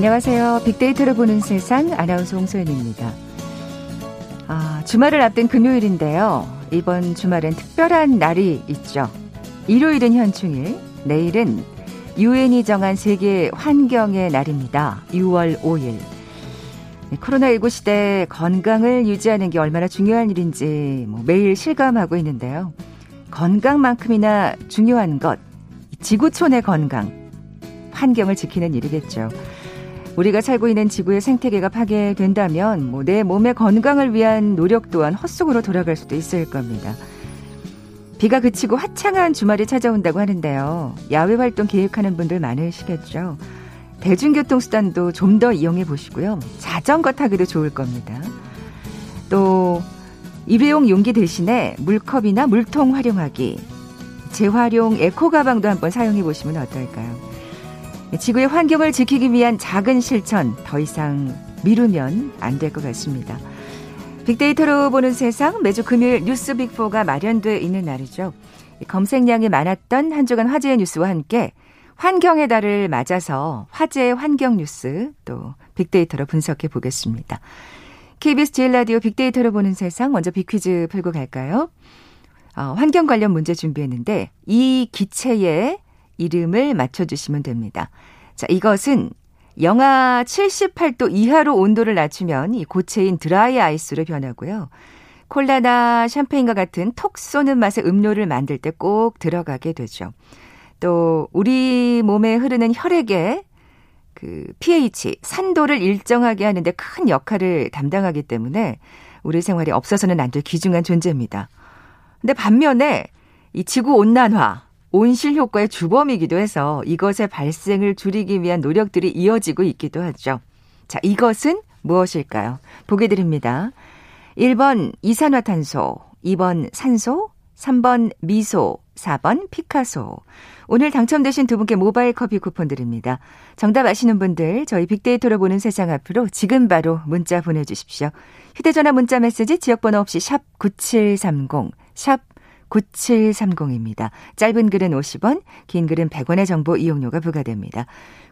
안녕하세요. 빅데이터를 보는 세상 아나운서 홍소연입니다. 주말을 앞둔 금요일인데요. 이번 주말엔 특별한 날이 있죠. 일요일은 현충일, 내일은 유엔이 정한 세계 환경의 날입니다. 6월 5일. 코로나19 시대에 건강을 유지하는 게 얼마나 중요한 일인지 매일 실감하고 있는데요. 건강만큼이나 중요한 것, 지구촌의 건강, 환경을 지키는 일이겠죠. 우리가 살고 있는 지구의 생태계가 파괴된다면 내 몸의 건강을 위한 노력 또한 헛수고로 돌아갈 수도 있을 겁니다. 비가 그치고 화창한 주말이 찾아온다고 하는데요. 야외 활동 계획하는 분들 많으시겠죠. 대중교통수단도 좀 더 이용해 보시고요. 자전거 타기도 좋을 겁니다. 또 일회용 용기 대신에 물컵이나 물통 활용하기, 재활용 에코 가방도 한번 사용해 보시면 어떨까요? 지구의 환경을 지키기 위한 작은 실천, 더 이상 미루면 안 될 것 같습니다. 빅데이터로 보는 세상, 매주 금요일 뉴스 빅4가 마련돼 있는 날이죠. 검색량이 많았던 한 주간 화제의 뉴스와 함께 환경의 달을 맞아서 화제의 환경 뉴스 또 빅데이터로 분석해 보겠습니다. KBS 제일 라디오 빅데이터로 보는 세상, 먼저 빅퀴즈 풀고 갈까요? 환경 관련 문제 준비했는데 이 기체의 이름을 맞춰주시면 됩니다. 자, 이것은 영하 78도 이하로 온도를 낮추면 이 고체인 드라이 아이스로 변하고요. 콜라나 샴페인과 같은 톡 쏘는 맛의 음료를 만들 때 꼭 들어가게 되죠. 또 우리 몸에 흐르는 혈액에 그 pH, 산도를 일정하게 하는데 큰 역할을 담당하기 때문에 우리 생활에 없어서는 안 될 귀중한 존재입니다. 근데 반면에 이 지구 온난화, 온실 효과의 주범이기도 해서 이것의 발생을 줄이기 위한 노력들이 이어지고 있기도 하죠. 자, 이것은 무엇일까요? 보기 드립니다. 1번 이산화탄소, 2번 산소, 3번 미소, 4번 피카소. 오늘 당첨되신 두 분께 모바일 커피 쿠폰 드립니다. 정답 아시는 분들 저희 빅데이터로 보는 세상 앞으로 지금 바로 문자 보내주십시오. 휴대전화 문자 메시지 지역번호 없이 샵 9730, 샵 9730입니다. 짧은 글은 50원, 긴 글은 100원의 정보 이용료가 부과됩니다.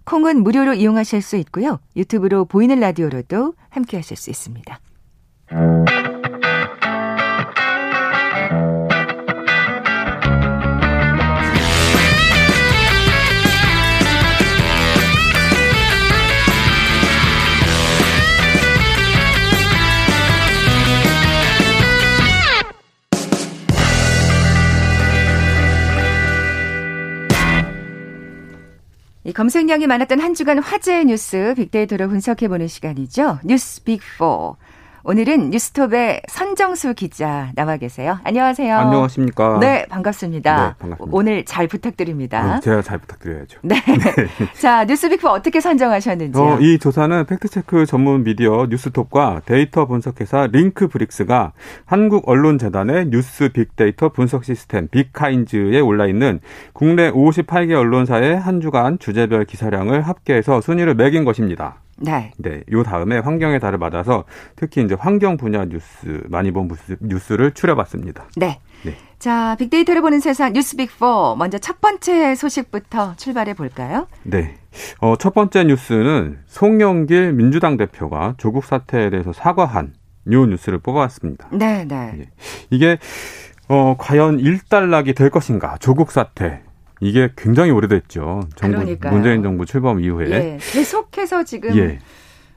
콩은 무료로 이용하실 수 있고요. 유튜브로 보이는 라디오로도 함께하실 수 있습니다. 이 검색량이 많았던 한 주간 화제의 뉴스 빅데이터로 분석해보는 시간이죠. 뉴스 빅4. 오늘은 뉴스톱의 선정수 기자 나와 계세요. 안녕하세요. 안녕하십니까. 네, 반갑습니다. 네, 반갑습니다. 오늘 잘 부탁드립니다. 네, 제가 잘 부탁드려야죠. 네. 자, 뉴스 빅4 어떻게 선정하셨는지요? 이 조사는 팩트체크 전문 미디어 뉴스톱과 데이터 분석회사 링크브릭스가 한국언론재단의 뉴스 빅데이터 분석 시스템 빅카인즈에 올라있는 국내 58개 언론사의 한 주간 주제별 기사량을 합계해서 순위를 매긴 것입니다. 네. 네. 요 다음에 환경의 달을 맞아서 특히 이제 환경 분야 뉴스, 많이 본 뉴스를 추려봤습니다. 네. 네. 자, 빅데이터를 보는 세상 뉴스 빅4. 먼저 첫 번째 소식부터 출발해 볼까요? 네. 첫 번째 뉴스는 송영길 민주당 대표가 조국 사태에 대해서 사과한 요 뉴스를 뽑아왔습니다. 네, 네. 네. 이게, 과연 일단락이 될 것인가? 조국 사태. 이게 굉장히 오래됐죠. 문재인 정부 출범 이후에. 예, 계속해서 지금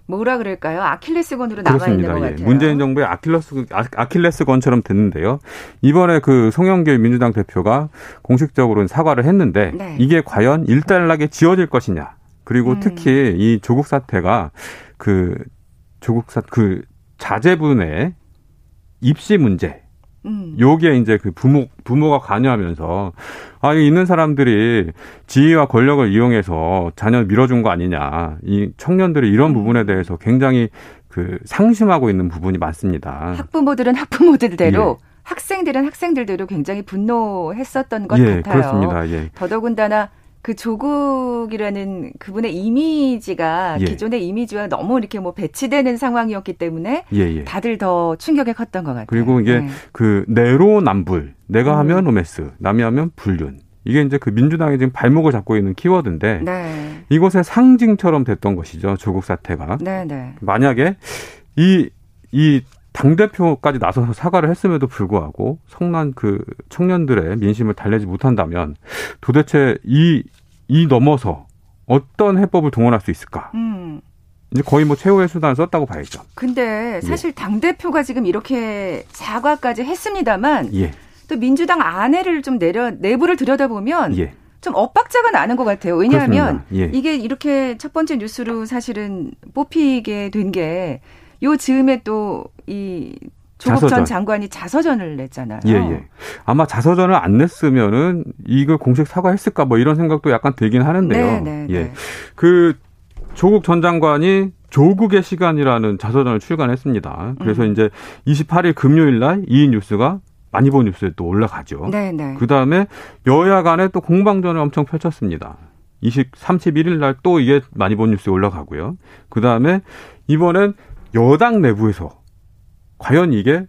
뭐라 그럴까요? 아킬레스건으로 나가 있는 것 같아요. 문재인 정부의 아킬레스건처럼 됐는데요. 이번에 그 송영길 민주당 대표가 공식적으로는 사과를 했는데 네. 이게 과연 일단락에 지어질 것이냐. 그리고 특히 이 조국 사태가 그 자제분의 입시 문제. 여기에 이제 그 부모가 관여하면서 있는 사람들이 지위와 권력을 이용해서 자녀를 밀어준 거 아니냐. 이 청년들이 이런 부분에 대해서 굉장히 그 상심하고 있는 부분이 많습니다. 학부모들은 학부모들대로 학생들은 학생들대로 굉장히 분노했었던 것 같아요. 그렇습니다. 더더군다나 그 조국이라는 그분의 이미지가 기존의 이미지와 너무 이렇게 배치되는 상황이었기 때문에 다들 더 충격이 컸던 것 같아요. 그리고 이게 그 내로남불, 내가 하면 로맨스, 남이 하면 불륜. 이게 이제 그 민주당이 지금 발목을 잡고 있는 키워드인데 네. 이것의 상징처럼 됐던 것이죠. 조국 사태가. 네, 네. 만약에 이 당대표까지 나서서 사과를 했음에도 불구하고 성난 그 청년들의 민심을 달래지 못한다면 도대체 이 넘어서 어떤 해법을 동원할 수 있을까? 이제 거의 뭐 최후의 수단을 썼다고 봐야죠. 근데 사실 예. 당대표가 지금 이렇게 사과까지 했습니다만 예. 또 민주당 안에를 좀 내부를 들여다보면 예. 좀 엇박자가 나는 것 같아요. 왜냐하면 예. 이게 이렇게 첫 번째 뉴스로 사실은 뽑히게 된 게 요 즈음에 또 이 조국 전 장관이 자서전을 냈잖아요. 예, 예. 아마 자서전을 안 냈으면은 이걸 공식 사과했을까 뭐 이런 생각도 약간 들긴 하는데요. 네, 네, 예. 네. 그 조국 전 장관이 조국의 시간이라는 자서전을 출간했습니다. 그래서 이제 28일 금요일 날 이 뉴스가 많이 본 뉴스에 또 올라가죠. 네, 네. 그다음에 여야 간에 또 공방전을 엄청 펼쳤습니다. 31일 날 또 이게 많이 본 뉴스에 올라가고요. 그다음에 이번엔 여당 내부에서 과연 이게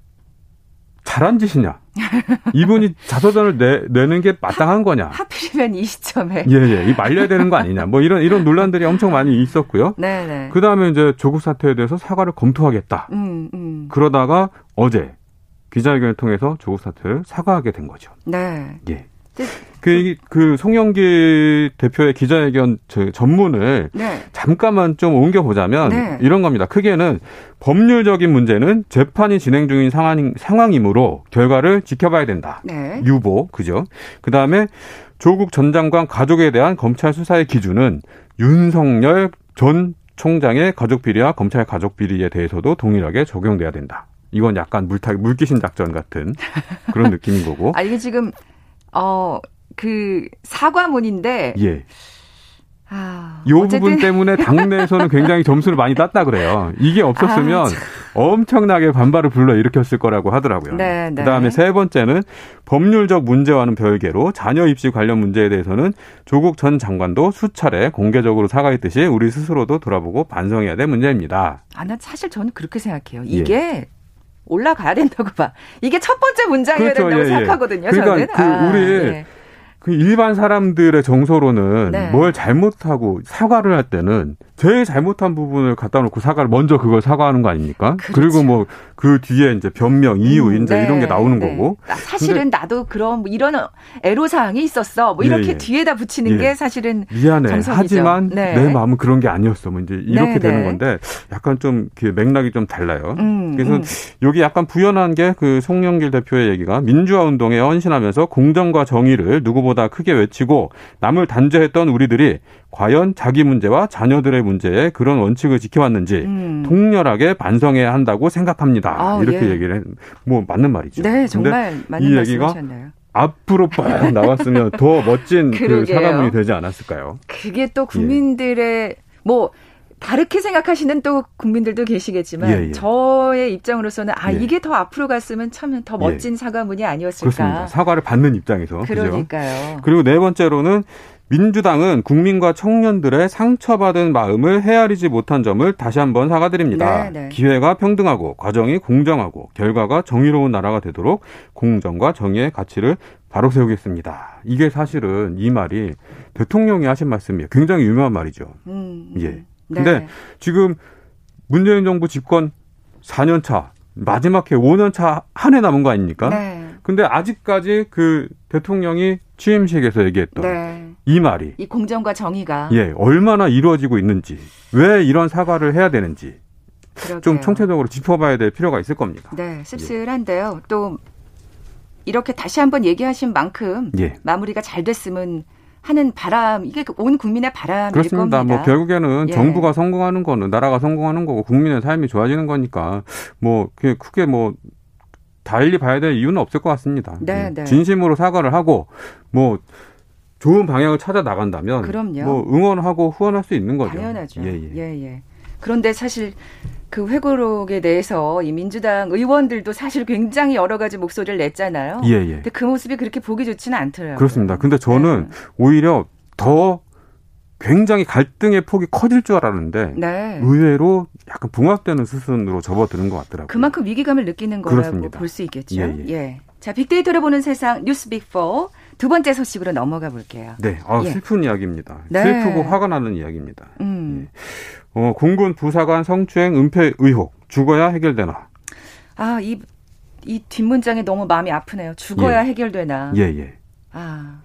잘한 짓이냐. 이분이 자서전을 내는 게 마땅한 거냐. 하필이면 이 시점에. 예, 예. 이 말려야 되는 거 아니냐. 뭐 이런 논란들이 엄청 많이 있었고요. 네네. 그 다음에 이제 조국 사태에 대해서 사과를 검토하겠다. 그러다가 어제 기자회견을 통해서 조국 사태를 사과하게 된 거죠. 네. 예. 그 송영길 대표의 기자회견 전문을 네. 잠깐만 좀 옮겨보자면 네. 이런 겁니다. 크게는 법률적인 문제는 재판이 진행 중인 상황이므로 결과를 지켜봐야 된다. 네. 유보, 그죠? 그다음에 조국 전 장관 가족에 대한 검찰 수사의 기준은 윤석열 전 총장의 가족 비리와 검찰 가족 비리에 대해서도 동일하게 적용돼야 된다. 이건 약간 물귀신 작전 같은 그런 느낌인 거고. 아, 이게 지금... 그 사과문인데 예. 이 부분 때문에 당내에서는 굉장히 점수를 많이 땄다 그래요. 이게 없었으면 엄청나게 반발을 불러일으켰을 거라고 하더라고요. 네, 네. 그다음에 세 번째는 법률적 문제와는 별개로 자녀 입시 관련 문제에 대해서는 조국 전 장관도 수차례 공개적으로 사과했듯이 우리 스스로도 돌아보고 반성해야 될 문제입니다. 아, 난 사실 저는 그렇게 생각해요. 이게 예. 올라가야 된다고 봐. 이게 첫 번째 문장이어야 그렇죠, 된다고 예, 생각하거든요. 그러니까 저는. 우리 네. 그 일반 사람들의 정서로는 네. 뭘 잘못하고 사과를 할 때는 제일 잘못한 부분을 갖다 놓고 먼저 그걸 사과하는 거 아닙니까? 그렇죠. 그리고 뭐 그 뒤에 이제 변명, 이유, 인제 네, 이런 게 나오는 네. 거고. 사실은 나도 그런 이런 애로사항이 있었어. 뭐 이렇게 예, 예. 뒤에다 붙이는 예. 게 사실은 미안해. 정성이죠. 하지만 네. 내 마음은 그런 게 아니었어. 뭐 이제 이렇게 네, 되는 네. 건데 약간 좀 맥락이 좀 달라요. 그래서 여기 약간 부연한 게 그 송영길 대표의 얘기가 민주화 운동에 헌신하면서 공정과 정의를 누구보다 크게 외치고 남을 단죄했던 우리들이 과연 자기 문제와 자녀들의 문제에 그런 원칙을 지켜왔는지 통렬하게 반성해야 한다고 생각합니다. 아우, 이렇게 예. 얘기를 뭐 맞는 말이죠. 네, 정말 맞는 말씀이셨네요. 앞으로 빡 나왔으면 더 멋진 그 사과문이 되지 않았을까요? 그게 또 국민들의 예. 뭐 다르게 생각하시는 또 국민들도 계시겠지만 예, 예. 저의 입장으로서는 아 예. 이게 더 앞으로 갔으면 참 더 멋진 예. 사과문이 아니었을까. 그렇습니다. 사과를 받는 입장에서. 그러니까요. 그죠? 그리고 네 번째로는 민주당은 국민과 청년들의 상처받은 마음을 헤아리지 못한 점을 다시 한번 사과드립니다. 네네. 기회가 평등하고 과정이 공정하고 결과가 정의로운 나라가 되도록 공정과 정의의 가치를 바로 세우겠습니다. 이게 사실은 이 말이 대통령이 하신 말씀이에요. 굉장히 유명한 말이죠. 예. 근데 네. 지금 문재인 정부 집권 4년 차, 마지막 해 5년 차 한 해 남은 거 아닙니까? 네. 근데 아직까지 그 대통령이 취임식에서 얘기했던 네. 이 말이 이 공정과 정의가 예 얼마나 이루어지고 있는지 왜 이런 사과를 해야 되는지 그러게요. 좀 총체적으로 짚어봐야 될 필요가 있을 겁니다. 네, 씁쓸한데요. 예. 또 이렇게 다시 한번 얘기하신 만큼 예. 마무리가 잘 됐으면 하는 바람 이게 온 국민의 바람일 그렇습니다. 겁니다. 뭐 결국에는 예. 정부가 성공하는 거는 나라가 성공하는 거고 국민의 삶이 좋아지는 거니까 뭐 크게 뭐 달리 봐야 될 이유는 없을 것 같습니다. 네, 네. 진심으로 사과를 하고 뭐. 좋은 방향을 찾아 나간다면 그럼요. 뭐 응원하고 후원할 수 있는 거죠. 당연하죠. 예, 예. 예, 예. 그런데 사실 그 회고록에 대해서 이 민주당 의원들도 사실 굉장히 여러 가지 목소리를 냈잖아요. 예, 예. 근데 그 모습이 그렇게 보기 좋지는 않더라고요. 그렇습니다. 근데 저는 네. 오히려 더 굉장히 갈등의 폭이 커질 줄 알았는데 네. 의외로 약간 붕합되는 수순으로 접어드는 것 같더라고요. 그만큼 위기감을 느끼는 거라고 볼 수 있겠죠. 예, 예. 예. 자, 빅데이터를 보는 세상 뉴스 빅4 두 번째 소식으로 넘어가 볼게요. 네, 슬픈 이야기입니다. 네. 슬프고 화가 나는 이야기입니다. 예. 공군 부사관 성추행 은폐 의혹, 죽어야 해결되나? 아, 이 뒷문장이 너무 마음이 아프네요. 죽어야 해결되나? 예. 아.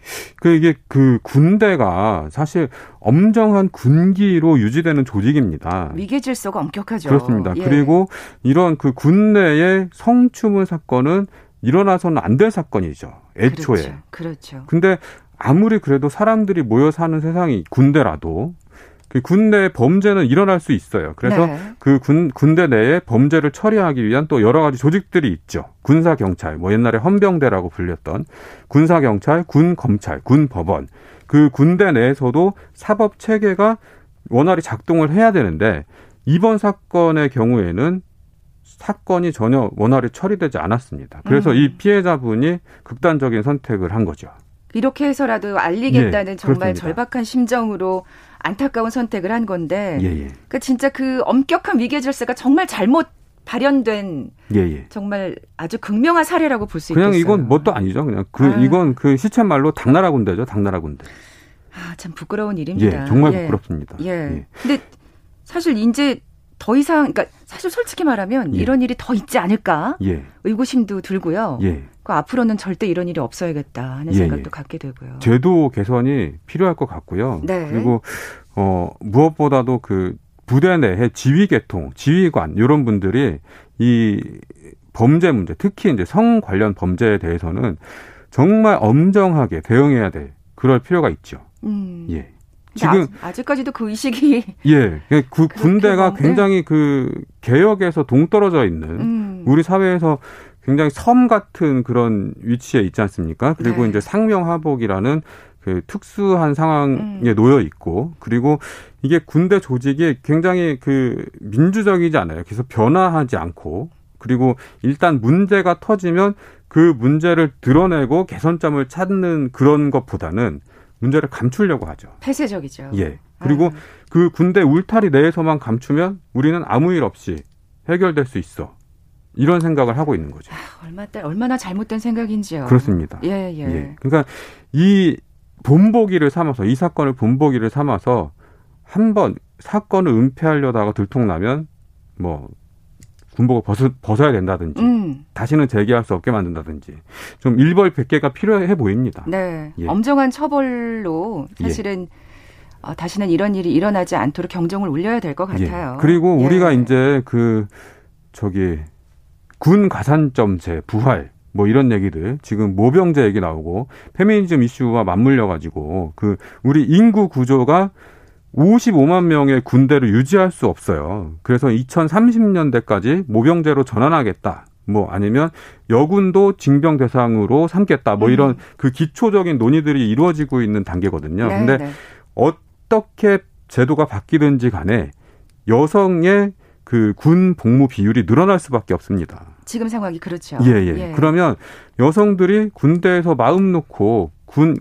이게 군대가 사실 엄정한 군기로 유지되는 조직입니다. 위계 질서가 엄격하죠. 그렇습니다. 예. 그리고 이런 군내의 성추문 사건은 일어나서는 안 될 사건이죠. 애초에. 그렇죠. 근데 아무리 그래도 사람들이 모여 사는 세상이 군대라도 군내 범죄는 일어날 수 있어요. 그래서 네. 군대 내에 범죄를 처리하기 위한 또 여러 가지 조직들이 있죠. 군사경찰, 옛날에 헌병대라고 불렸던 군사경찰, 군검찰, 군법원. 군대 내에서도 사법체계가 원활히 작동을 해야 되는데 이번 사건의 경우에는 사건이 전혀 원활히 처리되지 않았습니다. 그래서 이 피해자분이 극단적인 선택을 한 거죠. 이렇게 해서라도 알리겠다는 정말 그렇습니다. 절박한 심정으로 안타까운 선택을 한 건데 그러니까 진짜 엄격한 위계질서가 정말 잘못 발현된 정말 아주 극명한 사례라고 볼 수 있겠어요. 그냥 이건 뭣도 아니죠. 그냥 이건 시쳇말로 당나라 군대죠. 당나라 군대. 아, 참 부끄러운 일입니다. 정말 부끄럽습니다. 근데 사실 이제 더 이상 사실 솔직히 말하면 이런 일이 더 있지 않을까 의구심도 들고요. 앞으로는 절대 이런 일이 없어야겠다 하는 생각도 갖게 되고요. 제도 개선이 필요할 것 같고요. 네. 그리고 무엇보다도 부대 내에 지휘계통, 지휘관 이런 분들이 이 범죄 문제, 특히 이제 성 관련 범죄에 대해서는 정말 엄정하게 대응해야 될 그럴 필요가 있죠. 예. 지금 아직까지도 그 의식이 군대가 굉장히 개혁에서 동떨어져 있는 우리 사회에서 굉장히 섬 같은 그런 위치에 있지 않습니까? 그리고 이제 상명하복이라는 특수한 상황에 놓여 있고, 그리고 이게 군대 조직이 굉장히 민주적이지 않아요. 계속 변화하지 않고, 그리고 일단 문제가 터지면 그 문제를 드러내고 개선점을 찾는 그런 것보다는 문제를 감추려고 하죠. 폐쇄적이죠. 그리고 그 군대 울타리 내에서만 감추면 우리는 아무 일 없이 해결될 수 있어. 이런 생각을 하고 있는 거죠. 얼마나 잘못된 생각인지요. 그렇습니다. 그러니까 이 본보기를 삼아서 이 사건을 본보기를 삼아서 한번 사건을 은폐하려다가 들통나면 군복을 벗어야 된다든지 다시는 재개할 수 없게 만든다든지 좀 일벌백계가 필요해 보입니다. 네, 엄정한 처벌로 사실은 다시는 이런 일이 일어나지 않도록 경종을 울려야 될 것 같아요. 그리고 우리가 이제 군 가산점제, 부활 이런 얘기들 지금 모병제 얘기 나오고 페미니즘 이슈와 맞물려 가지고 우리 인구 구조가 55만 명의 군대를 유지할 수 없어요. 그래서 2030년대까지 모병제로 전환하겠다. 아니면 여군도 징병 대상으로 삼겠다. 이런 기초적인 논의들이 이루어지고 있는 단계거든요. 근데 어떻게 제도가 바뀌든지 간에 여성의 군 복무 비율이 늘어날 수밖에 없습니다. 지금 상황이 그렇죠. 그러면 여성들이 군대에서 마음 놓고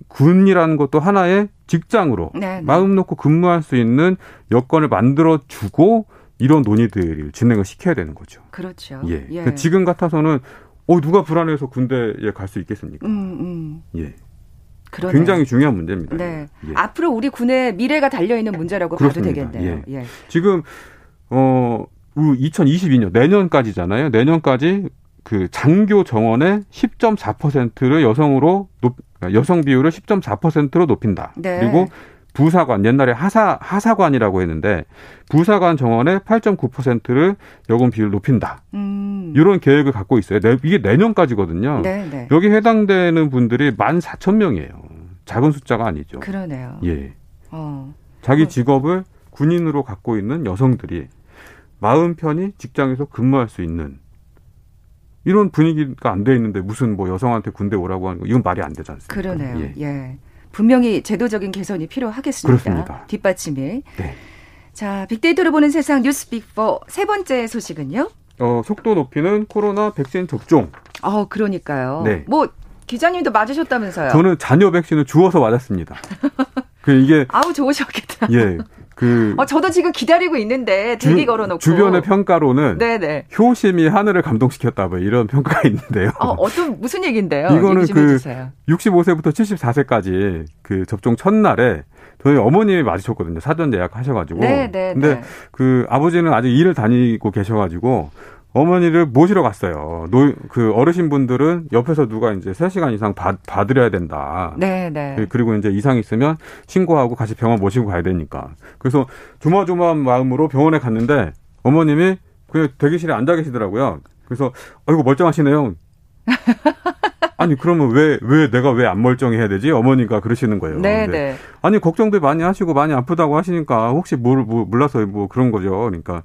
군이라는 것도 하나의 직장으로 마음 놓고 근무할 수 있는 여건을 만들어주고 이런 논의들을 진행을 시켜야 되는 거죠. 그렇죠. 지금 같아서는 누가 불안해서 군대에 갈 수 있겠습니까? 그러네요. 굉장히 중요한 문제입니다. 앞으로 우리 군의 미래가 달려있는 문제라고 봐도 되겠네요. 지금 2022년 내년까지잖아요. 내년까지 장교 정원의 10.4%를 여성 비율을 10.4%로 높인다. 그리고 부사관 옛날에 하사관이라고 했는데 부사관 정원의 8.9%를 여군 비율 높인다. 이런 계획을 갖고 있어요. 이게 내년까지거든요. 여기 해당되는 분들이 14,000명이에요. 작은 숫자가 아니죠. 그러네요. 자기 직업을 군인으로 갖고 있는 여성들이 마음 편히 직장에서 근무할 수 있는 이런 분위기가 안 돼 있는데 무슨 여성한테 군대 오라고 하는 거 이건 말이 안 되지 않습니까? 그러네요. 분명히 제도적인 개선이 필요하겠습니다. 그렇습니다. 뒷받침이. 자, 빅데이터로 보는 세상 뉴스 빅4 세 번째 소식은요? 속도 높이는 코로나 백신 접종. 그러니까요. 기자님도 맞으셨다면서요? 저는 잔여 백신을 주워서 맞았습니다. 이게 아우 좋으셨겠다. 저도 지금 기다리고 있는데 대기 걸어놓고. 주변의 평가로는 네네. 효심이 하늘을 감동시켰다 뭐 이런 평가가 있는데요. 어떤 무슨 얘기인데요? 이거는 얘기 좀 해주세요. 65세부터 74세까지 그 접종 첫날에 저희 어머님이 마주쳤거든요. 사전 예약하셔가지고. 네네. 근데 그 아버지는 아직 일을 다니고 계셔가지고. 어머니를 모시러 갔어요. 그 어르신분들은 옆에서 누가 이제 3시간 이상 봐드려야 된다. 네네. 그리고 이제 이상 있으면 신고하고 같이 병원 모시고 가야 되니까. 그래서 조마조마한 마음으로 병원에 갔는데 어머님이 그냥 대기실에 앉아 계시더라고요. 그래서 아이고 멀쩡하시네요. 아니 그러면 왜 내가 왜 안 멀쩡해야 되지? 어머니가 그러시는 거예요. 네네. 아니 걱정도 많이 하시고 많이 아프다고 하시니까 혹시 몰라서 뭐 그런 거죠. 그러니까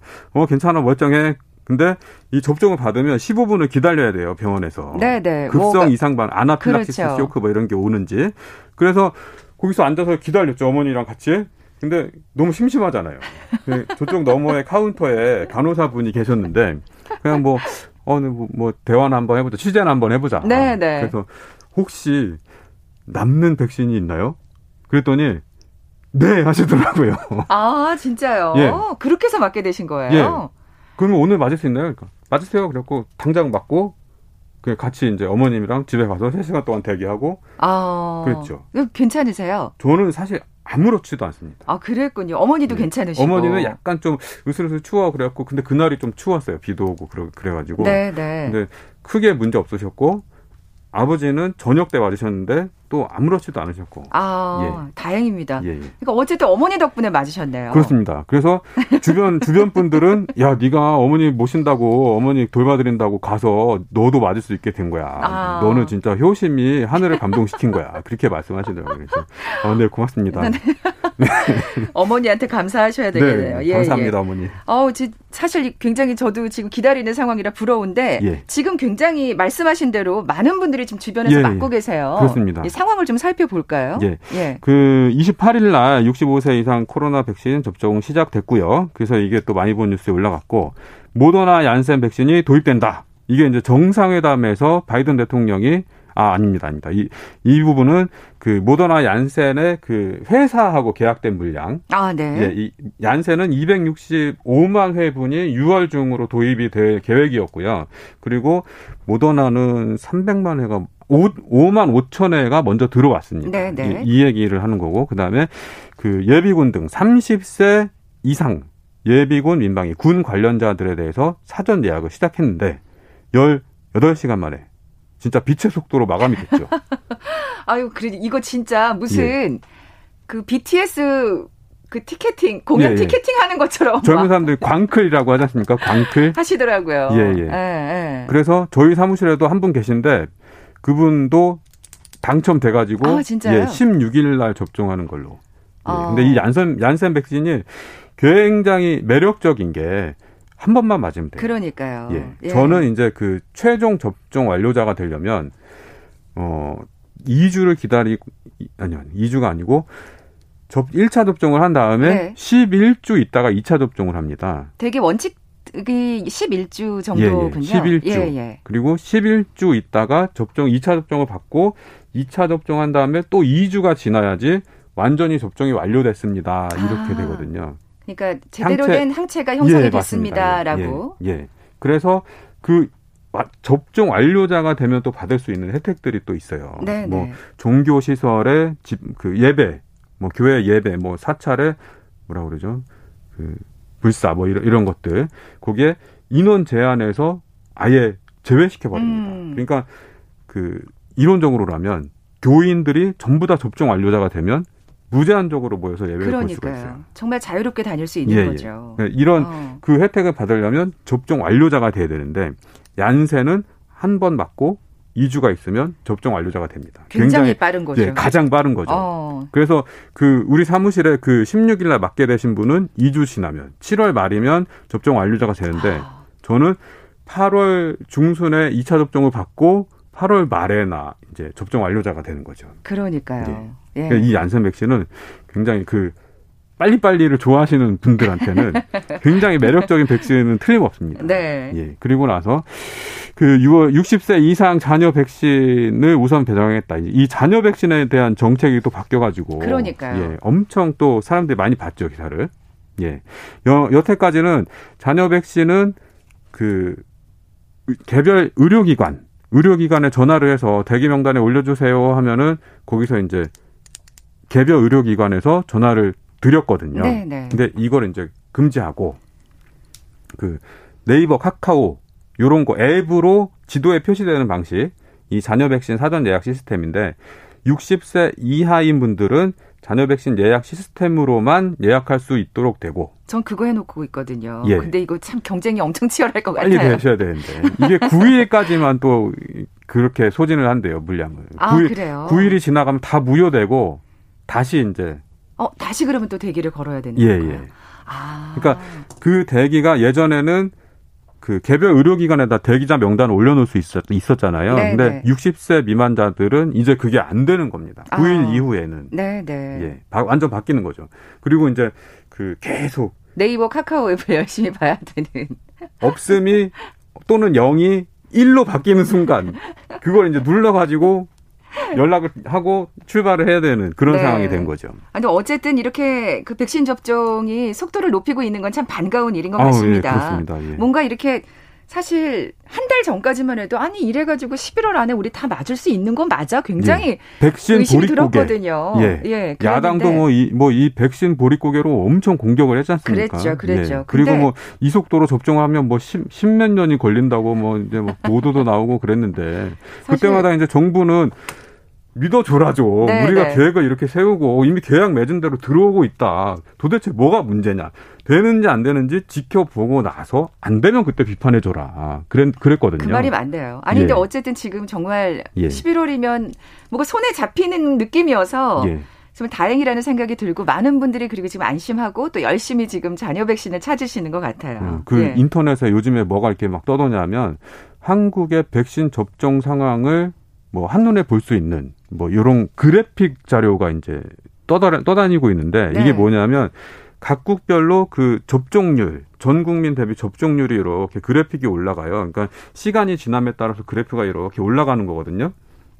괜찮아 멀쩡해. 근데 이 접종을 받으면 15분을 기다려야 돼요, 병원에서. 네네. 급성 이상 반응, 아나필락시스 그렇죠. 쇼크 뭐 이런 게 오는지. 그래서 거기서 앉아서 기다렸죠, 어머니랑 같이. 근데 너무 심심하잖아요. 저쪽 너머의 카운터에 간호사분이 계셨는데 그냥 대화나 한번 해보자, 취재나 한번 해보자. 네네. 그래서 혹시 남는 백신이 있나요? 그랬더니 네 하시더라고요. 아 진짜요? 예. 그렇게 해서 맞게 되신 거예요? 예. 그러면 오늘 맞을 수 있나요? 그러니까 맞으세요. 그래갖고 당장 맞고 그 같이 이제 어머님이랑 집에 가서 3시간 동안 대기하고 그랬죠. 괜찮으세요? 저는 사실 아무렇지도 않습니다. 아 그랬군요. 어머니도 네. 괜찮으시고. 어머니는 약간 좀 으슬으슬 추워 그래갖고 근데 그날이 좀 추웠어요. 비도 오고 그래가지고. 네네. 근데 크게 문제 없으셨고 아버지는 저녁 때 맞으셨는데 또 아무렇지도 않으셨고. 예. 다행입니다. 예. 그러니까 어쨌든 어머니 덕분에 맞으셨네요. 그렇습니다. 그래서 주변 분들은 야 네가 어머니 모신다고 어머니 돌봐드린다고 가서 너도 맞을 수 있게 된 거야. 너는 진짜 효심이 하늘을 감동시킨 거야. 그렇게 말씀하시더라고요. 그래서 네 고맙습니다. 네. 어머니한테 감사하셔야 되겠네요. 네, 예, 감사합니다. 예. 어머니. 사실 굉장히 저도 지금 기다리는 상황이라 부러운데 예. 지금 굉장히 말씀하신 대로 많은 분들이 지금 주변에서 예, 맞고 계세요. 그렇습니다. 예, 상황을 좀 살펴볼까요? 예. 그 28일 날 65세 이상 코로나 백신 접종 시작됐고요. 그래서 이게 또 많이 본 뉴스에 올라갔고 모더나 얀센 백신이 도입된다. 이게 이제 정상회담에서 바이든 대통령이 아닙니다. 이 부분은 그 모더나 얀센의 그 회사하고 계약된 물량. 네. 예, 이 얀센은 265만 회분이 6월 중으로 도입이 될 계획이었고요. 그리고 모더나는 300만 회가 5만 5천 회가 먼저 들어왔습니다. 네네. 이 얘기를 하는 거고 그다음에 그 예비군 등 30세 이상 예비군 민방위 군 관련자들에 대해서 사전 예약을 시작했는데 18시간 만에 진짜 빛의 속도로 마감이 됐죠. 아유, 그래 이거 진짜 무슨 예. 그 BTS 그 티켓팅 공연 예, 예. 티켓팅 하는 것처럼 젊은 사람들이 광클이라고 하지 않습니까? 광클 하시더라고요. 예, 예. 예, 예. 그래서 저희 사무실에도 한 분 계신데. 그분도 당첨돼가지고 16일 날 접종하는 걸로. 근데 이 얀센 백신이 굉장히 매력적인 게 한 번만 맞으면 돼요. 그러니까요. 예. 저는 이제 그 최종 접종 완료자가 되려면 2주가 아니고 1차 접종을 한 다음에 11주 있다가 2차 접종을 합니다. 되게 이게 11주 정도군요. 11주. 그리고 11주 있다가 2차 접종을 받고 2차 접종한 다음에 또 2주가 지나야지 완전히 접종이 완료됐습니다. 이렇게 되거든요. 그러니까 제대로 된 항체가 형성이 됐습니다라고. 예. 그래서 그 접종 완료자가 되면 또 받을 수 있는 혜택들이 또 있어요. 네. 뭐 종교 시설의 예배, 뭐 교회 예배, 뭐 사찰의 뭐라 그러죠? 불사 이런 것들. 거기에 인원 제한에서 아예 제외시켜버립니다. 그러니까 이론적으로라면 교인들이 전부 다 접종 완료자가 되면 무제한적으로 모여서 예배를 볼 수가 있어요. 정말 자유롭게 다닐 수 있는 거죠. 이런 그 혜택을 받으려면 접종 완료자가 돼야 되는데 얀센은 한 번 맞고 2주가 있으면 접종 완료자가 됩니다. 굉장히 빠른 거죠. 네, 가장 빠른 거죠. 그래서 우리 사무실에 16일 날 맞게 되신 분은 2주 지나면 7월 말이면 접종 완료자가 되는데 저는 8월 중순에 2차 접종을 받고 8월 말에나 이제 접종 완료자가 되는 거죠. 그러니까요. 예. 그러니까 이 얀센 백신은 굉장히 빨리빨리를 좋아하시는 분들한테는 굉장히 매력적인 백신은 틀림없습니다. 네. 예. 그리고 나서 6월 60세 이상 자녀 백신을 우선 배정했다. 이 자녀 백신에 대한 정책이 또 바뀌어가지고. 그러니까요. 예. 엄청 또 사람들이 많이 봤죠, 기사를. 예. 여태까지는 잔여 백신은 그 개별 의료기관에 전화를 해서 대기 명단에 올려주세요 하면은 거기서 이제 개별 의료기관에서 전화를 드렸거든요. 네네. 근데 이걸 이제 금지하고 그 네이버, 카카오 이런 거 앱으로 지도에 표시되는 방식, 이 잔여 백신 사전 예약 시스템인데 60세 이하인 분들은 잔여 백신 예약 시스템으로만 예약할 수 있도록 되고. 전 그거 해놓고 있거든요. 예. 근데 이거 참 경쟁이 엄청 치열할 것 같아요. 빨리 되셔야 되는데. 이게 9일까지만 또 그렇게 소진을 한대요, 물량을. 아, 9일, 그래요? 9일이 지나가면 다 무효되고 다시 이제. 다시 그러면 또 대기를 걸어야 되는 거예요. 예, 예. 아. 그러니까 그 대기가 예전에는 그 개별 의료기관에다 대기자 명단을 올려놓을 수 있었잖아요. 네네. 근데 60세 미만자들은 이제 그게 안 되는 겁니다. 9일 이후에는. 네네. 예, 완전 바뀌는 거죠. 그리고 이제 그 계속 네이버, 카카오 앱을 열심히 봐야 되는. 없음이 또는 0이 1로 바뀌는 순간 그걸 이제 눌러가지고 연락을 하고 출발을 해야 되는 그런 상황이 된 거죠. 아니, 어쨌든 이렇게 그 백신 접종이 속도를 높이고 있는 건 참 반가운 일인 것 같습니다. 예, 그렇습니다. 예. 뭔가 이렇게 사실 한 달 전까지만 해도 아니 이래가지고 11월 안에 우리 다 맞을 수 있는 건 맞아? 굉장히 예. 백신 의심이 들었거든요. 예. 예, 야당도 이 백신 보릿고개로 엄청 공격을 했지 않습니까? 그랬죠. 예. 그리고 이 속도로 접종하면 10몇 년이 걸린다고 보도도 나오고 그랬는데 사실... 그때마다 이제 정부는 믿어줘라죠. 네, 우리가 계획을 이렇게 세우고 이미 계약 맺은 대로 들어오고 있다. 도대체 뭐가 문제냐. 되는지 안 되는지 지켜보고 나서 안 되면 그때 비판해줘라. 그랬거든요. 그 말이 맞네요. 아니, 예. 근데 어쨌든 지금 정말 11월이면 뭔가 손에 잡히는 느낌이어서 정말 다행이라는 생각이 들고 많은 분들이 그리고 지금 안심하고 또 열심히 지금 잔여 백신을 찾으시는 것 같아요. 인터넷에 요즘에 뭐가 이렇게 막 떠도냐면 한국의 백신 접종 상황을 한눈에 볼 수 있는 이런 그래픽 자료가 이제 떠다니고 있는데 이게 뭐냐면 각국별로 그 접종률, 전 국민 대비 접종률이 이렇게 그래픽이 올라가요. 그러니까 시간이 지남에 따라서 그래프가 이렇게 올라가는 거거든요.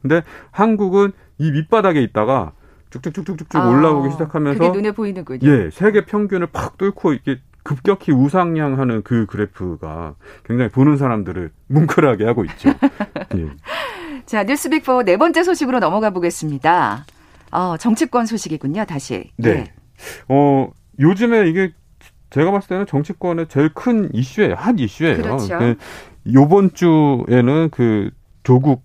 근데 한국은 이 밑바닥에 있다가 쭉쭉쭉쭉쭉 올라오기 시작하면서 그게 눈에 보이는군요. 예, 세계 평균을 팍 뚫고 이게 급격히 우상향하는 그 그래프가 굉장히 보는 사람들을 뭉클하게 하고 있죠. 예. 자, 뉴스빅4 네 번째 소식으로 넘어가 보겠습니다. 정치권 소식이군요, 다시. 네. 예. 요즘에 이게 제가 봤을 때는 정치권의 제일 큰 이슈예요. 한 이슈예요. 그렇죠. 요번 주에는 그 조국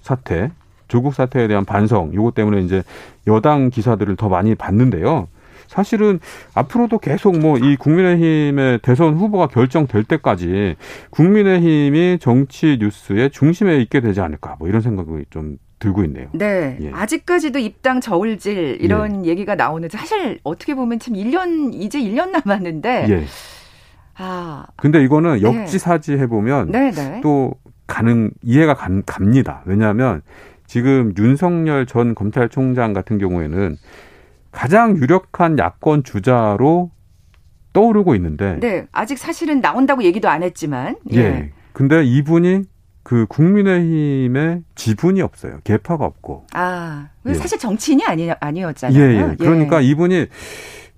사태에 대한 반성, 요거 때문에 이제 여당 기사들을 더 많이 봤는데요. 사실은 앞으로도 계속 이 국민의힘의 대선 후보가 결정될 때까지 국민의힘이 정치 뉴스의 중심에 있게 되지 않을까, 이런 생각이 좀 들고 있네요. 네. 예. 아직까지도 입당 저울질 이런 얘기가 나오는데 사실 어떻게 보면 참 1년, 이제 1년 남았는데. 예. 근데 이거는 역지사지 해보면 또 이해가 갑니다. 왜냐하면 지금 윤석열 전 검찰총장 같은 경우에는 가장 유력한 야권 주자로 떠오르고 있는데. 네. 아직 사실은 나온다고 얘기도 안 했지만. 예. 근데 이분이 그 국민의힘에 지분이 없어요. 계파가 없고. 사실 정치인이 아니었잖아요. 예. 그러니까 이분이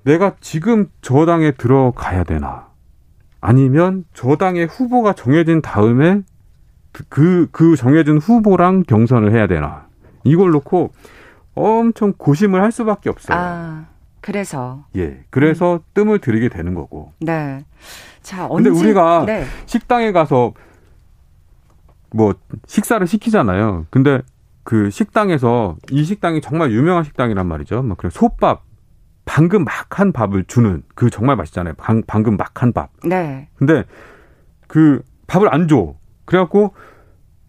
내가 지금 저당에 들어가야 되나. 아니면 저당의 후보가 정해진 다음에 그 정해진 후보랑 경선을 해야 되나. 이걸 놓고 엄청 고심을 할 수밖에 없어요. 그래서. 예. 그래서 뜸을 들이게 되는 거고. 네. 자, 근데 우리가 식당에 가서 식사를 시키잖아요. 근데 그 식당에서 이 식당이 정말 유명한 식당이란 말이죠. 막 그래 솥밥, 방금 막 한 밥을 주는 그 정말 맛있잖아요. 방금 막 한 밥. 네. 근데 그 밥을 안 줘. 그래갖고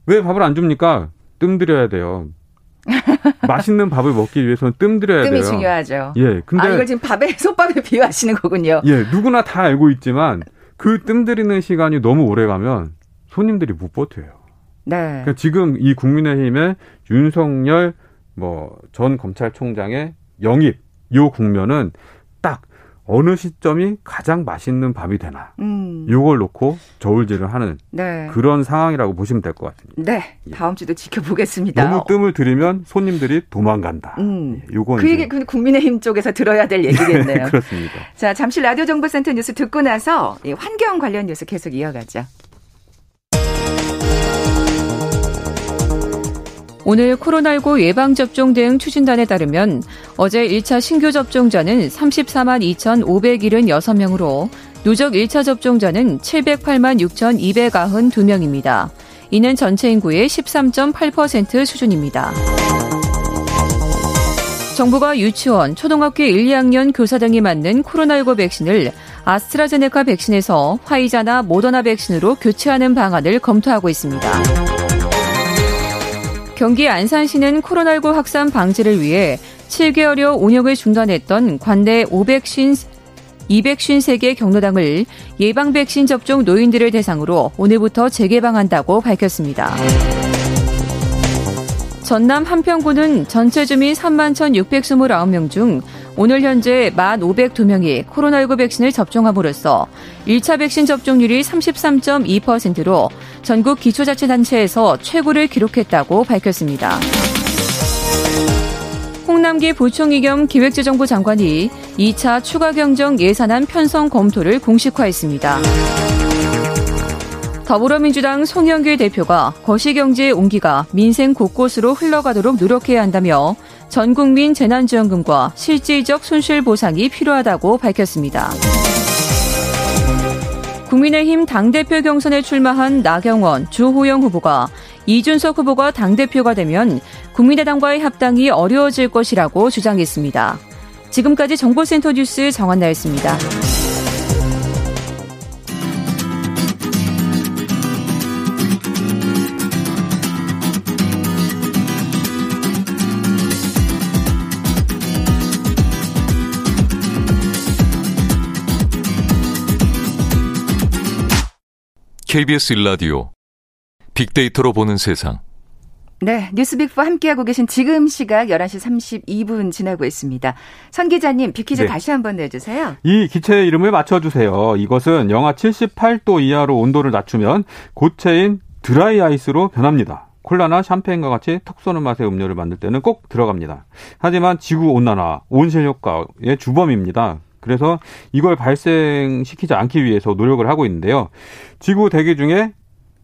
왜 밥을 안 줍니까? 뜸 들여야 돼요. 맛있는 밥을 먹기 위해서는 뜸들여야 돼요. 뜸이 중요하죠. 예, 근데 이걸 지금 솥밥에 비유하시는 거군요. 예, 누구나 다 알고 있지만 그 뜸들이는 시간이 너무 오래가면 손님들이 못 버텨요. 네. 그러니까 지금 이 국민의힘의 윤석열 전 검찰총장의 영입 요 국면은 딱 어느 시점이 가장 맛있는 밥이 되나 이걸 놓고 저울질을 하는 네. 그런 상황이라고 보시면 될 것 같습니다. 네. 예. 다음 주도 지켜보겠습니다. 너무 뜸을 들이면 손님들이 도망간다. 요건 그 얘기 국민의힘 쪽에서 들어야 될 얘기겠네요. 그렇습니다. 자, 잠시 라디오정보센터 뉴스 듣고 나서 환경 관련 뉴스 계속 이어가죠. 오늘 코로나19 예방접종 대응 추진단에 따르면 어제 1차 신규 접종자는 34만 2,576명으로 누적 1차 접종자는 708만 6,292명입니다. 이는 전체 인구의 13.8% 수준입니다. 정부가 유치원, 초등학교 1, 2학년 교사 등이 맞는 코로나19 백신을 아스트라제네카 백신에서 화이자나 모더나 백신으로 교체하는 방안을 검토하고 있습니다. 경기 안산시는 코로나19 확산 방지를 위해 7개월여 운영을 중단했던 관내 253개 경로당을 예방 백신 접종 노인들을 대상으로 오늘부터 재개방한다고 밝혔습니다. 전남 함평구는 전체 주민 31,629명 중 오늘 현재 1,502명이 코로나19 백신을 접종함으로써 1차 백신 접종률이 33.2%로 전국 기초자치단체에서 최고를 기록했다고 밝혔습니다. 홍남기 부총리 겸 기획재정부 장관이 2차 추가경정 예산안 편성 검토를 공식화했습니다. 더불어민주당 송영길 대표가 거시경제의 온기가 민생 곳곳으로 흘러가도록 노력해야 한다며 전국민 재난지원금과 실질적 손실보상이 필요하다고 밝혔습니다. 국민의힘 당대표 경선에 출마한 나경원, 주호영 후보가 이준석 후보가 당대표가 되면 국민의당과의 합당이 어려워질 것이라고 주장했습니다. 지금까지 정보센터 뉴스 정한나였습니다. KBS 1라디오 빅데이터로 보는 세상. 네, 뉴스빅4 함께하고 계신 지금 시각 11시 32분 지나고 있습니다. 선 기자님, 빅퀴즈 네. 다시 한번 내주세요. 이 기체의 이름을 맞춰주세요. 이것은 영하 78도 이하로 온도를 낮추면 고체인 드라이 아이스로 변합니다. 콜라나 샴페인과 같이 턱 쏘는 맛의 음료를 만들 때는 꼭 들어갑니다. 하지만 지구온난화, 온실효과의 주범입니다. 그래서 이걸 발생시키지 않기 위해서 노력을 하고 있는데요. 지구 대기 중에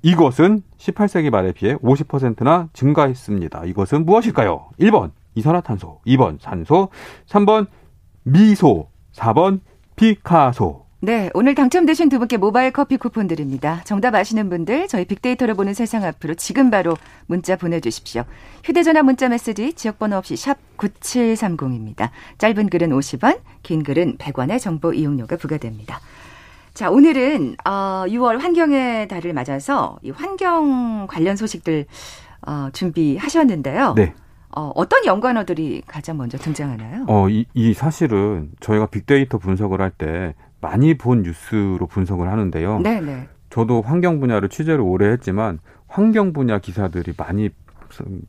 이것은 18세기 말에 비해 50%나 증가했습니다. 이것은 무엇일까요? 1번 이산화탄소, 2번 산소, 3번 미소, 4번 피카소. 네, 오늘 당첨되신 두 분께 모바일 커피 쿠폰 드립니다. 정답 아시는 분들 저희 빅데이터로 보는 세상 앞으로 지금 바로 문자 보내주십시오. 휴대전화 문자 메시지 지역번호 없이 샵 9730입니다. 짧은 글은 50원, 긴 글은 100원의 정보 이용료가 부과됩니다. 자, 오늘은 6월 환경의 달을 맞아서 이 환경 관련 소식들 준비하셨는데요. 네. 어떤 연관어들이 가장 먼저 등장하나요? 이 사실은 저희가 빅데이터 분석을 할 때 많이 본 뉴스로 분석을 하는데요. 네네. 저도 환경 분야를 취재를 오래 했지만 환경 분야 기사들이 많이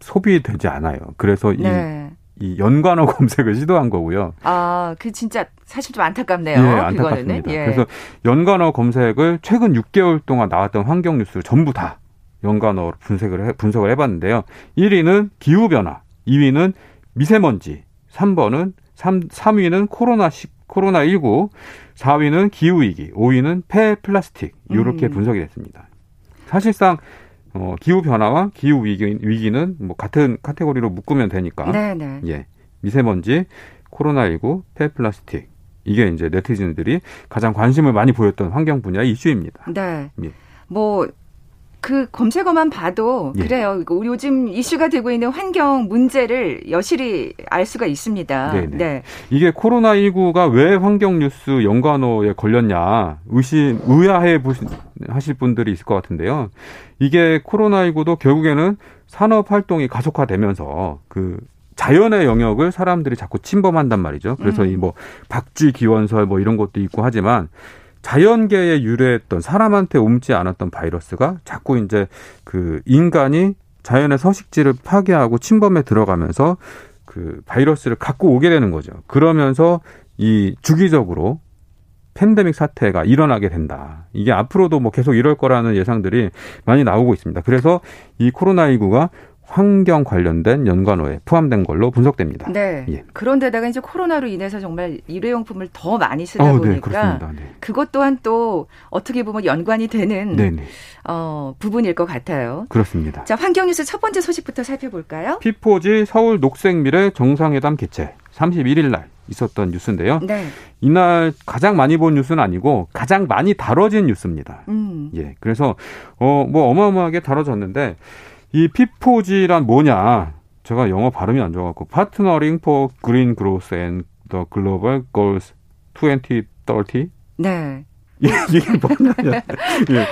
소비되지 않아요. 그래서 네. 이 연관어 검색을 시도한 거고요. 아, 그 진짜 사실 좀 안타깝네요. 네, 안타깝습니다. 예. 그래서 연관어 검색을 최근 6개월 동안 나왔던 환경 뉴스 전부 다 연관어로 분석을 해봤는데요. 1위는 기후변화, 2위는 미세먼지, 3위는 코로나19, 4위는 기후위기, 5위는 폐플라스틱 이렇게 분석이 됐습니다. 사실상 기후변화와 기후위기는 뭐 같은 카테고리로 묶으면 되니까 네네. 예, 미세먼지, 코로나19, 폐플라스틱 이게 이제 네티즌들이 가장 관심을 많이 보였던 환경 분야의 이슈입니다. 네, 예. 뭐 그 검색어만 봐도 예. 그래요. 요즘 이슈가 되고 있는 환경 문제를 여실히 알 수가 있습니다. 네. 이게 코로나19가 왜 환경 뉴스 연관어에 걸렸냐 의아해 하실 분들이 있을 것 같은데요. 이게 코로나19도 결국에는 산업 활동이 가속화되면서 그 자연의 영역을 사람들이 자꾸 침범한단 말이죠. 그래서 이 뭐 박쥐 기원설 뭐 이런 것도 있고 하지만 자연계에 유래했던 사람한테 옮지 않았던 바이러스가 자꾸 이제 그 인간이 자연의 서식지를 파괴하고 침범에 들어가면서 그 바이러스를 갖고 오게 되는 거죠. 그러면서 이 주기적으로 팬데믹 사태가 일어나게 된다. 이게 앞으로도 뭐 계속 이럴 거라는 예상들이 많이 나오고 있습니다. 그래서 이 코로나19가 환경 관련된 연관어에 포함된 걸로 분석됩니다. 네. 예. 그런데다가 이제 코로나로 인해서 정말 일회용품을 더 많이 쓰다 보니까 네, 네. 그것 또한 또 어떻게 보면 연관이 되는 네, 네. 부분일 것 같아요. 그렇습니다. 자, 환경뉴스 첫 번째 소식부터 살펴볼까요? P4G 서울 녹색미래 정상회담 개최 31일 날 있었던 뉴스인데요. 네. 이날 가장 많이 본 뉴스는 아니고 가장 많이 다뤄진 뉴스입니다. 예. 그래서 뭐 어마어마하게 다뤄졌는데 이 P4G란 뭐냐? 제가 영어 발음이 안 좋아갖고 Partnering for Green Growth and the Global Goals 2030. 네. 이게 뭐냐? 예.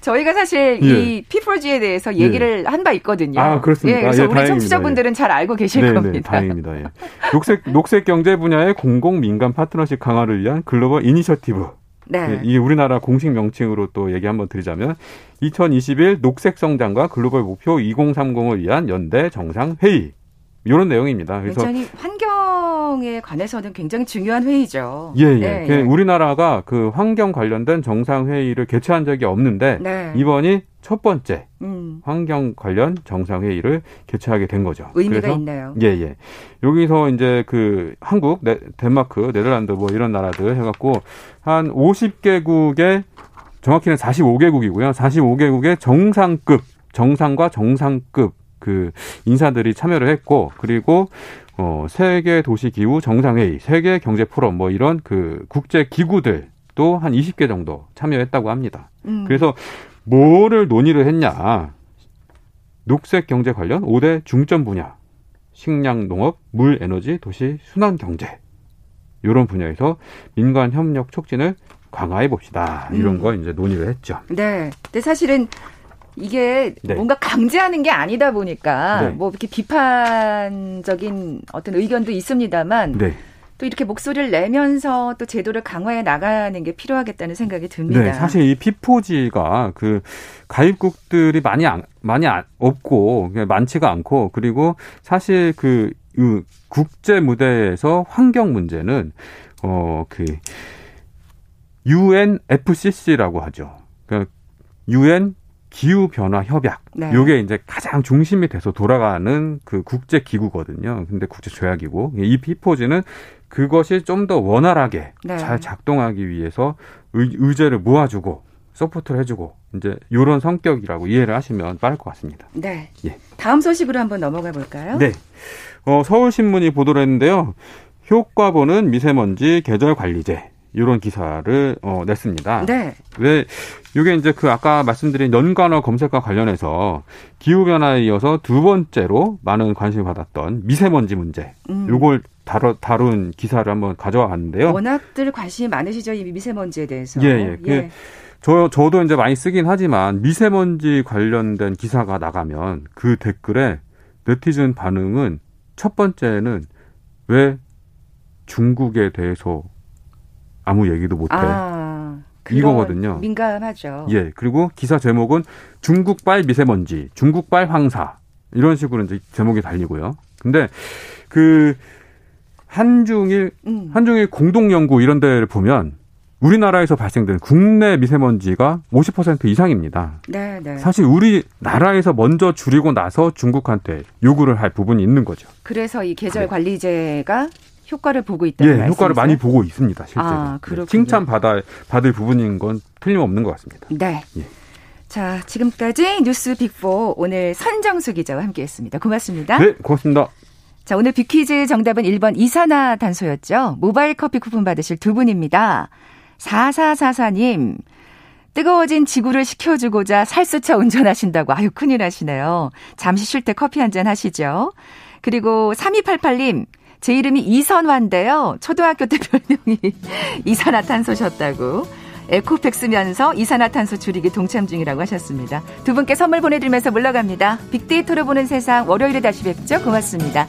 저희가 사실 예. 이 P4G에 대해서 얘기를 예. 한 바 있거든요. 아 그렇습니까? 예, 그래서 아, 예, 우리 청취자분들은 예. 잘 알고 계실 네네, 겁니다. 다행입니다. 예. 녹색 경제 분야의 공공 민간 파트너십 강화를 위한 글로벌 이니셔티브. 네. 이 우리나라 공식 명칭으로 또 얘기 한번 드리자면 2021 녹색 성장과 글로벌 목표 2030을 위한 연대 정상 회의 이런 내용입니다. 그래서 환경에 관해서는 굉장히 중요한 회의죠. 예예. 네, 예. 우리나라가 그 환경 관련된 정상 회의를 개최한 적이 없는데 네. 이번이 첫 번째 환경 관련 정상 회의를 개최하게 된 거죠. 의미가 그래서, 있네요. 예예. 여기서 이제 그 한국, 덴마크, 네덜란드 뭐 이런 나라들 해갖고 한 50개국의 정확히는 45개국이고요. 45개국의 정상과 정상급. 그 인사들이 참여를 했고 그리고 세계 도시 기후 정상회의, 세계 경제 포럼 뭐 이런 그 국제 기구들도 한 20개 정도 참여했다고 합니다. 그래서 뭐를 논의를 했냐? 녹색 경제 관련 5대 중점 분야. 식량 농업, 물 에너지, 도시 순환 경제. 이런 분야에서 민간 협력 촉진을 강화해 봅시다. 이런 거 이제 논의를 했죠. 네. 근데 사실은 이게 네. 뭔가 강제하는 게 아니다 보니까 네. 뭐 이렇게 비판적인 어떤 의견도 있습니다만 네. 또 이렇게 목소리를 내면서 또 제도를 강화해 나가는 게 필요하겠다는 생각이 듭니다. 네, 사실 이 P4G가 그 가입국들이 많이 없고 많지가 않고 그리고 사실 그 국제 무대에서 환경 문제는 그 UNFCC라고 하죠. 그러니까 UN 기후변화 협약. 네. 요게 이제 가장 중심이 돼서 돌아가는 그 국제기구거든요. 근데 국제조약이고. 이 P4G는 그것이 좀 더 원활하게 네. 잘 작동하기 위해서 의제를 모아주고 서포트를 해주고 이제 요런 성격이라고 이해를 하시면 빠를 것 같습니다. 네. 예. 다음 소식으로 한번 넘어가 볼까요? 네. 서울신문이 보도를 했는데요. 효과 보는 미세먼지 계절 관리제. 이런 기사를 냈습니다. 네. 왜 이게 이제 그 아까 말씀드린 연관어 검색과 관련해서 기후 변화에 이어서 두 번째로 많은 관심을 받았던 미세먼지 문제. 요걸 다룬 기사를 한번 가져와 봤는데요. 워낙들 관심이 많으시죠, 이 미세먼지에 대해서. 예. 예. 저도 이제 많이 쓰긴 하지만 미세먼지 관련된 기사가 나가면 그 댓글에 네티즌 반응은 첫 번째는 왜 중국에 대해서 아무 얘기도 못해. 이거거든요. 민감하죠. 예. 그리고 기사 제목은 중국발 미세먼지, 중국발 황사 이런 식으로 이제 제목이 달리고요. 근데 그 한중일 공동 연구 이런 데를 보면 우리나라에서 발생되는 국내 미세먼지가 50% 이상입니다. 네, 네. 사실 우리나라에서 먼저 줄이고 나서 중국한테 요구를 할 부분이 있는 거죠. 그래서 이 계절 관리제가 효과를 보고 있다는 말씀이세요? 예, 효과를 많이 보고 있습니다. 실제로. 아, 그렇군요. 칭찬받을 부분인 건 틀림없는 것 같습니다. 네. 예. 자, 지금까지 뉴스 빅4 오늘 선정수 기자와 함께했습니다. 고맙습니다. 네, 고맙습니다. 자, 오늘 빅퀴즈 정답은 1번 이산화 탄소였죠. 모바일 커피 쿠폰 받으실 두 분입니다. 4444님. 뜨거워진 지구를 식혀주고자 살수차 운전하신다고 아유 큰일 하시네요. 잠시 쉴 때 커피 한잔 하시죠. 그리고 3288님. 제 이름이 이선화인데요. 초등학교 때 별명이 이산화탄소셨다고. 에코팩 쓰면서 이산화탄소 줄이기 동참 중이라고 하셨습니다. 두 분께 선물 보내드리면서 물러갑니다. 빅데이터로 보는 세상 월요일에 다시 뵙죠. 고맙습니다.